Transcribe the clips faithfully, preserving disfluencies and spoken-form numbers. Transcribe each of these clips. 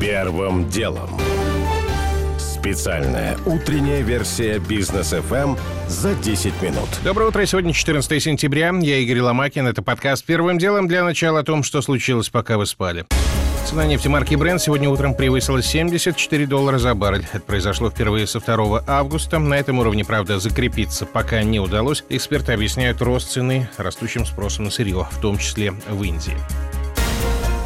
Первым делом. Специальная утренняя версия Business эф эм за десять минут. Доброе утро. Сегодня четырнадцатое сентября. Я Игорь Ломакин. Это подкаст «Первым делом». Для начала о том, что случилось, пока вы спали. Цена нефти марки Brent сегодня утром превысила семьдесят четыре доллара за баррель. Это произошло впервые со второго августа. На этом уровне, правда, закрепиться пока не удалось. Эксперты объясняют рост цены растущим спросом на сырье, в том числе в Индии.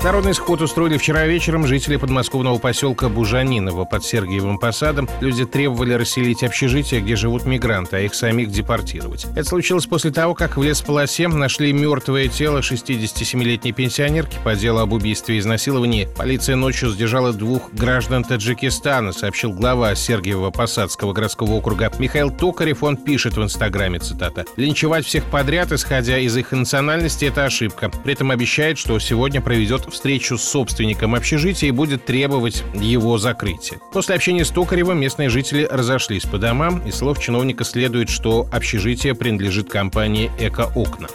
Народный сход устроили вчера вечером жители подмосковного поселка Бужаниново под Сергиевым Посадом. Люди требовали расселить общежития, где живут мигранты, а их самих депортировать. Это случилось после того, как в лесополосе нашли мертвое тело шестидесятисемилетней пенсионерки по делу об убийстве и изнасиловании. Полиция ночью задержала двух граждан Таджикистана, сообщил глава Сергиево-Посадского городского округа Михаил Токарев. Он пишет в Инстаграме, цитата: «Линчевать всех подряд, исходя из их национальности, это ошибка». При этом обещает, что сегодня проведет встречу с собственником общежития и будет требовать его закрытия. После общения с Токаревым местные жители разошлись по домам. Из слов чиновника следует, что общежитие принадлежит компании «Экоокна».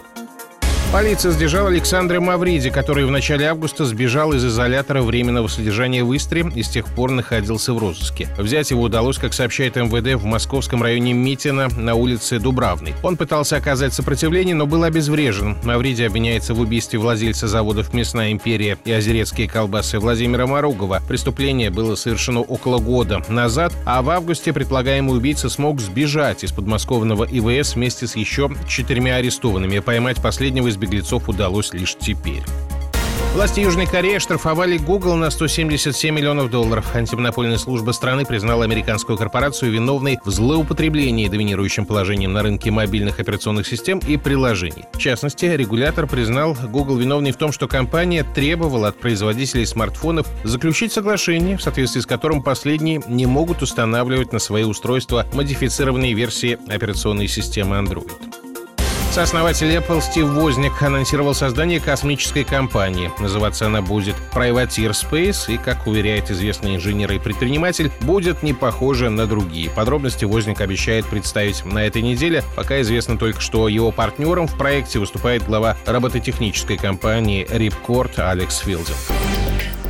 Полиция задержала Александра Мавриди, который в начале августа сбежал из изолятора временного содержания в Истре и с тех пор находился в розыске. Взять его удалось, как сообщает эм вэ дэ, в московском районе Митина на улице Дубравной. Он пытался оказать сопротивление, но был обезврежен. Мавриди обвиняется в убийстве владельца заводов «Мясная империя» и «Озерецкие колбасы» Владимира Морогова. Преступление было совершено около года назад, а в августе предполагаемый убийца смог сбежать из подмосковного и вэ эс вместе с еще четырьмя арестованными. Поймать последнего избежал. Беглецов удалось лишь теперь. Власти Южной Кореи оштрафовали Google на сто семьдесят семь миллионов долларов. Антимонопольная служба страны признала американскую корпорацию виновной в злоупотреблении доминирующим положением на рынке мобильных операционных систем и приложений. В частности, регулятор признал Google виновной в том, что компания требовала от производителей смартфонов заключить соглашение, в соответствии с которым последние не могут устанавливать на свои устройства модифицированные версии операционной системы Android. Сооснователь Apple Стив Возник анонсировал создание космической компании. Называться она будет Privateer Space и, как уверяет известный инженер и предприниматель, будет не похожа на другие. Подробности Возник обещает представить на этой неделе. Пока известно только, что его партнером в проекте выступает глава робототехнической компании Ripcord Алекс Филдзин.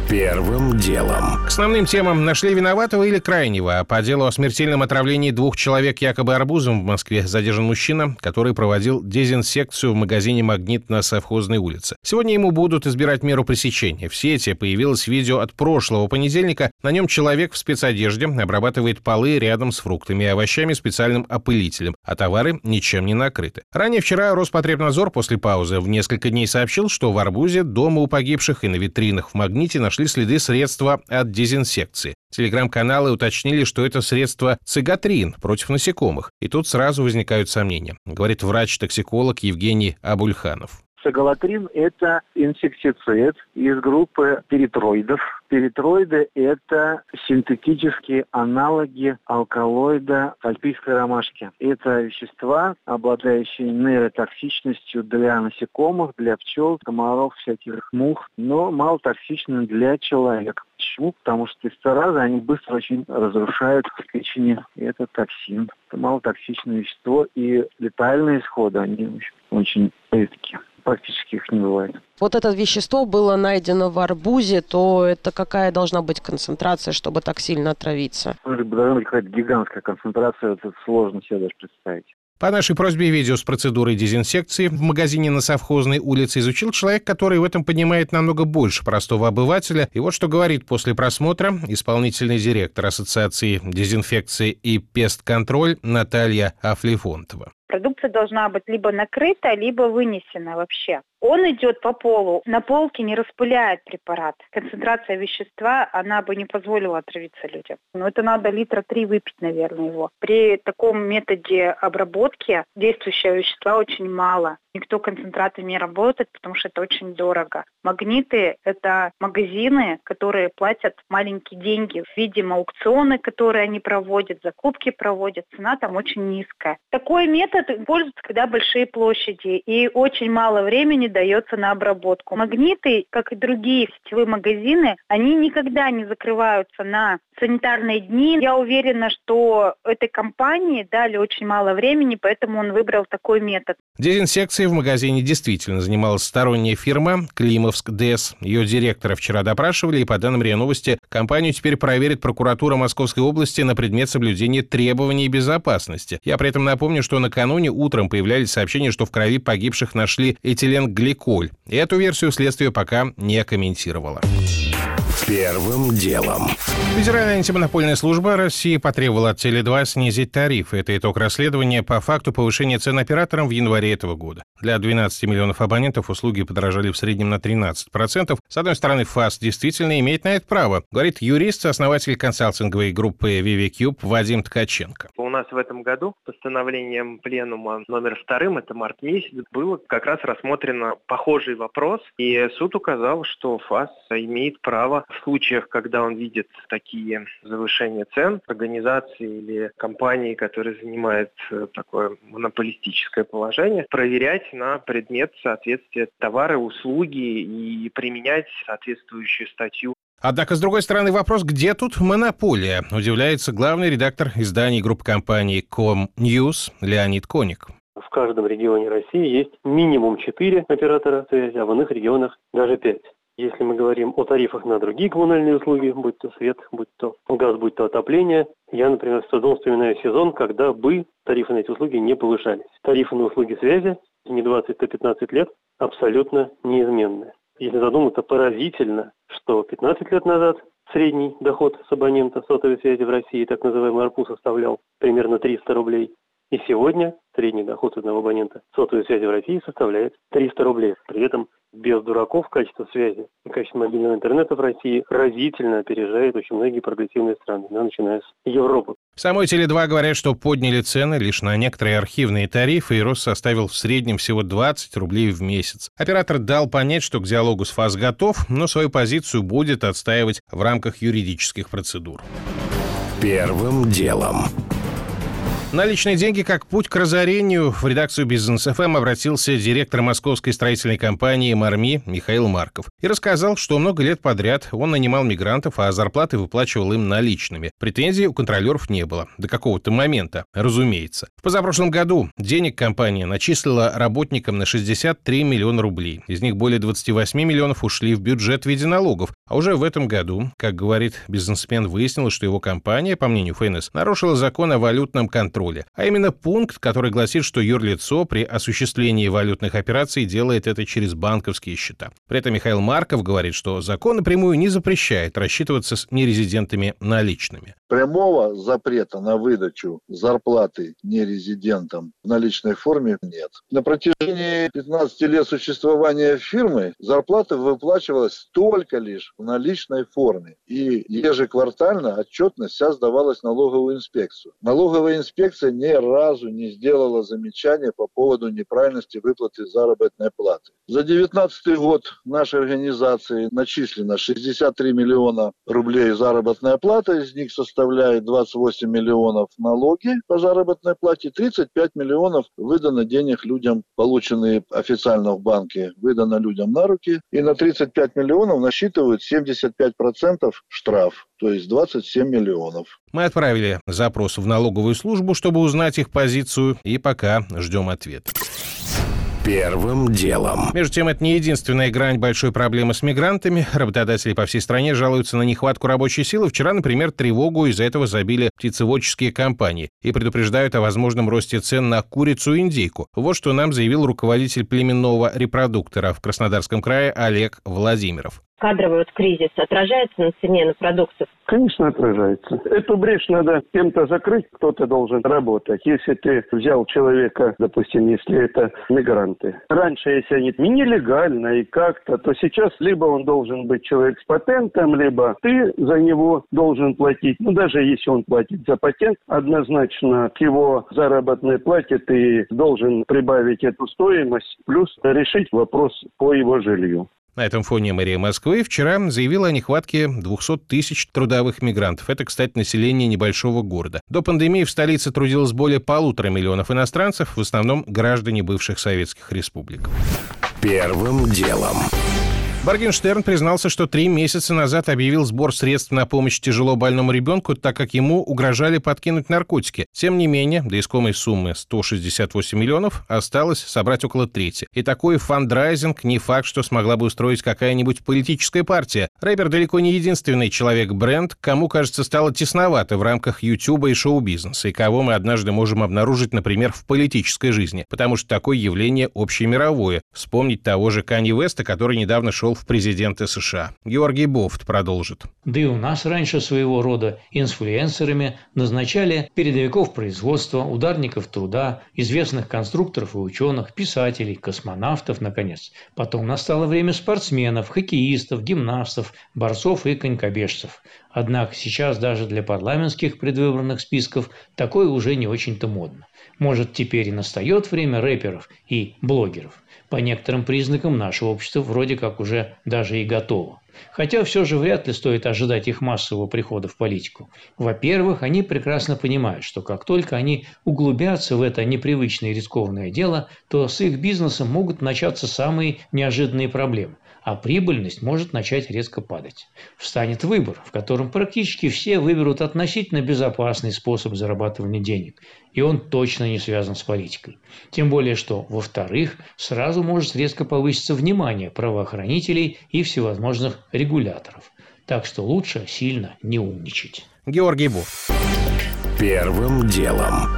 Первым делом. К основным темам: нашли виноватого или крайнего. По делу о смертельном отравлении двух человек якобы арбузом в Москве задержан мужчина, который проводил дезинсекцию в магазине «Магнит» на Совхозной улице. Сегодня ему будут избирать меру пресечения. В сети появилось видео от прошлого понедельника. На нем человек в спецодежде обрабатывает полы рядом с фруктами и овощами специальным опылителем, а товары ничем не накрыты. Ранее вчера Роспотребнадзор после паузы в несколько дней сообщил, что в арбузе дома у погибших и на витринах в «Магните» нашли Нашли следы средства от дезинсекции. Телеграм-каналы уточнили, что это средство цигатрин против насекомых. И тут сразу возникают сомнения, говорит врач-токсиколог Евгений Абульханов. Тагалатрин – это инсектицид из группы пиретроидов. Пиретроиды – это синтетические аналоги алкалоида альпийской ромашки. Это вещества, обладающие нейротоксичностью для насекомых, для пчел, комаров, всяких мух, но малотоксичны для человека. Почему? Потому что пестеразы, они быстро очень разрушают печень. Это токсин. Это малотоксичное вещество, и летальные исходы, они очень редки. Практически их не бывает. Вот это вещество было найдено в арбузе, то это какая должна быть концентрация, чтобы так сильно отравиться? Должна быть какая-то гигантская концентрация, это сложно себе даже представить. По нашей просьбе видео с процедурой дезинсекции в магазине на Совхозной улице изучил человек, который в этом понимает намного больше простого обывателя. И вот что говорит после просмотра исполнительный директор Ассоциации дезинфекции и пестконтроль Наталья Афлифонтова. Продукция должна быть либо накрыта, либо вынесена вообще. Он идет по полу, на полке не распыляет препарат. Концентрация вещества, она бы не позволила отравиться людям. Но это надо литра три выпить, наверное, его. При таком методе обработки действующего вещества очень мало. Никто концентратами не работает, потому что это очень дорого. «Магниты» — это магазины, которые платят маленькие деньги. Видимо, аукционы, которые они проводят, закупки проводят, цена там очень низкая. Такой метод пользуется, когда большие площади, и очень мало времени сдается на обработку. Магниты, как и другие сетевые магазины, они никогда не закрываются на санитарные дни. Я уверена, что этой компании дали очень мало времени, поэтому он выбрал такой метод. Дезинсекцией в магазине действительно занималась сторонняя фирма «Климовск ДЭС». Ее директора вчера допрашивали, и по данным РИА Новости, компанию теперь проверит прокуратура Московской области на предмет соблюдения требований безопасности. Я при этом напомню, что накануне утром появлялись сообщения, что в крови погибших нашли этиленгликоль. Эту версию следствие пока не комментировало. Первым делом. Федеральная антимонопольная служба России потребовала от теле два снизить тарифы. Это итог расследования по факту повышения цен операторам в январе этого года. Для двенадцати миллионов абонентов услуги подорожали в среднем на тринадцать процентов. С одной стороны, ФАС действительно имеет на это право, говорит юрист, основатель консалтинговой группы VVCube Вадим Ткаченко. У нас в этом году постановлением пленума номер вторым, это март месяц, было как раз рассмотрено похожий вопрос, и суд указал, что ФАС имеет право в случаях, когда он видит такие завышения цен, организации или компании, которые занимают такое монополистическое положение, проверять на предмет соответствия товара, услуги и применять соответствующую статью. Однако, с другой стороны, вопрос, где тут монополия, удивляется главный редактор изданий группы компаний Комньюз Леонид Коник. В каждом регионе России есть минимум четыре оператора связи, а в иных регионах даже пять. Если мы говорим о тарифах на другие коммунальные услуги, будь то свет, будь то газ, будь то отопление, я, например, с трудом вспоминаю сезон, когда бы тарифы на эти услуги не повышались. Тарифы на услуги связи не двадцать-пятнадцать лет абсолютно неизменны. Если задуматься, поразительно, что пятнадцать лет назад средний доход с абонента сотовой связи в России, так называемый АРПУ, составлял примерно триста рублей. И сегодня средний доход одного абонента сотовой связи в России составляет триста рублей. При этом без дураков качество связи и качество мобильного интернета в России разительно опережает очень многие прогрессивные страны, начиная с Европы. В самой теле два говорят, что подняли цены лишь на некоторые архивные тарифы, и рост составил в среднем всего двадцать рублей в месяц. Оператор дал понять, что к диалогу с ФАС готов, но свою позицию будет отстаивать в рамках юридических процедур. Первым делом. Наличные деньги как путь к разорению. В редакцию Business эф эм обратился директор московской строительной компании «Марми» Михаил Марков и рассказал, что много лет подряд он нанимал мигрантов, а зарплаты выплачивал им наличными. Претензий у контролеров не было. До какого-то момента, разумеется. В позапрошлом году денег компания начислила работникам на шестьдесят три миллиона рублей. Из них более двадцать восемь миллионов ушли в бюджет в виде налогов. А уже в этом году, как говорит бизнесмен, выяснилось, что его компания, по мнению эф эн эс, нарушила закон о валютном контроле. А именно пункт, который гласит, что юрлицо при осуществлении валютных операций делает это через банковские счета. При этом Михаил Марков говорит, что закон напрямую не запрещает рассчитываться с нерезидентами наличными. Прямого запрета на выдачу зарплаты нерезидентам в наличной форме нет. На протяжении пятнадцати лет существования фирмы зарплата выплачивалась только лишь в наличной форме. И ежеквартально отчетность вся сдавалась в налоговую инспекцию. Налоговая инспекция ни разу не сделала замечания по поводу неправильности выплаты заработной платы. За две тысячи девятнадцатый год нашей организации начислено шестьдесят три миллиона рублей заработная плата, из них составляет двадцать восемь миллионов налоги по заработной плате, тридцать пять миллионов выдано денег людям, полученные официально в банке, выдано людям на руки, и на тридцать пять миллионов насчитывают семьдесят пять процентов штраф, то есть двадцать семь миллионов. Мы отправили запрос в налоговую службу, чтобы узнать их позицию, и пока ждем ответ. Первым делом. Между тем, это не единственная грань большой проблемы с мигрантами. Работодатели по всей стране жалуются на нехватку рабочей силы. Вчера, например, тревогу из-за этого забили птицеводческие компании и предупреждают о возможном росте цен на курицу и индейку. Вот что нам заявил руководитель племенного репродуктора в Краснодарском крае Олег Владимиров. Кадровый вот кризис отражается на цене на продукцию? Конечно, отражается. Эту брешь надо кем-то закрыть, кто-то должен работать. Если ты взял человека, допустим, если это мигранты. Раньше, если они нелегально и как-то, то сейчас либо он должен быть человек с патентом, либо ты за него должен платить. Ну, даже если он платит за патент, однозначно к его заработной плате ты должен прибавить эту стоимость, плюс решить вопрос по его жилью. На этом фоне мэрия Москвы вчера заявила о нехватке двухсот тысяч трудовых мигрантов. Это, кстати, население небольшого города. До пандемии в столице трудилось более полутора миллионов иностранцев, в основном граждане бывших советских республик. Первым делом. Моргенштерн признался, что три месяца назад объявил сбор средств на помощь тяжело больному ребенку, так как ему угрожали подкинуть наркотики. Тем не менее, до искомой суммы сто шестьдесят восемь миллионов осталось собрать около трети. И такой фандрайзинг не факт, что смогла бы устроить какая-нибудь политическая партия. Рэпер далеко не единственный человек Brent, кому, кажется, стало тесновато в рамках Ютуба и шоу-бизнеса, и кого мы однажды можем обнаружить, например, в политической жизни, потому что такое явление общемировое. Вспомнить того же Канье Уэста, который недавно шел в президенты США. Георгий Бофт продолжит. Да и у нас раньше своего рода инфлюенсерами назначали передовиков производства, ударников труда, известных конструкторов и ученых, писателей, космонавтов, наконец. Потом настало время спортсменов, хоккеистов, гимнастов, борцов и конькобежцев. Однако сейчас даже для парламентских предвыборных списков такое уже не очень-то модно. Может, теперь и настает время рэперов и блогеров. По некоторым признакам наше общество вроде как уже даже и готово. Хотя все же вряд ли стоит ожидать их массового прихода в политику. Во-первых, они прекрасно понимают, что как только они углубятся в это непривычное и рискованное дело, то с их бизнесом могут начаться самые неожиданные проблемы, а прибыльность может начать резко падать. Встанет выбор, в котором практически все выберут относительно безопасный способ зарабатывания денег, и он точно не связан с политикой. Тем более, что, во-вторых, сразу может резко повыситься внимание правоохранителей и всевозможных регуляторов. Так что лучше сильно не умничать. Георгий Буф. Первым делом.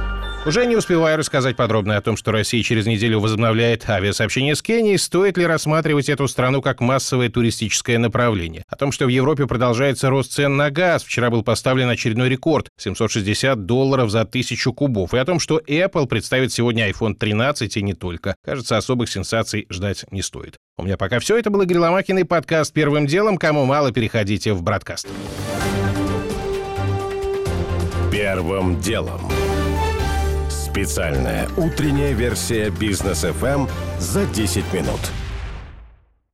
Уже не успеваю рассказать подробно о том, что Россия через неделю возобновляет авиасообщение с Кенией, стоит ли рассматривать эту страну как массовое туристическое направление. О том, что в Европе продолжается рост цен на газ, вчера был поставлен очередной рекорд – семьсот шестьдесят долларов за тысячу кубов, и о том, что Apple представит сегодня айфон тринадцать и не только. Кажется, особых сенсаций ждать не стоит. У меня пока все. Это был Игорь Ломакин и подкаст «Первым делом». Кому мало, переходите в бродкаст. Первым делом. Специальная утренняя версия Business эф эм за десять минут.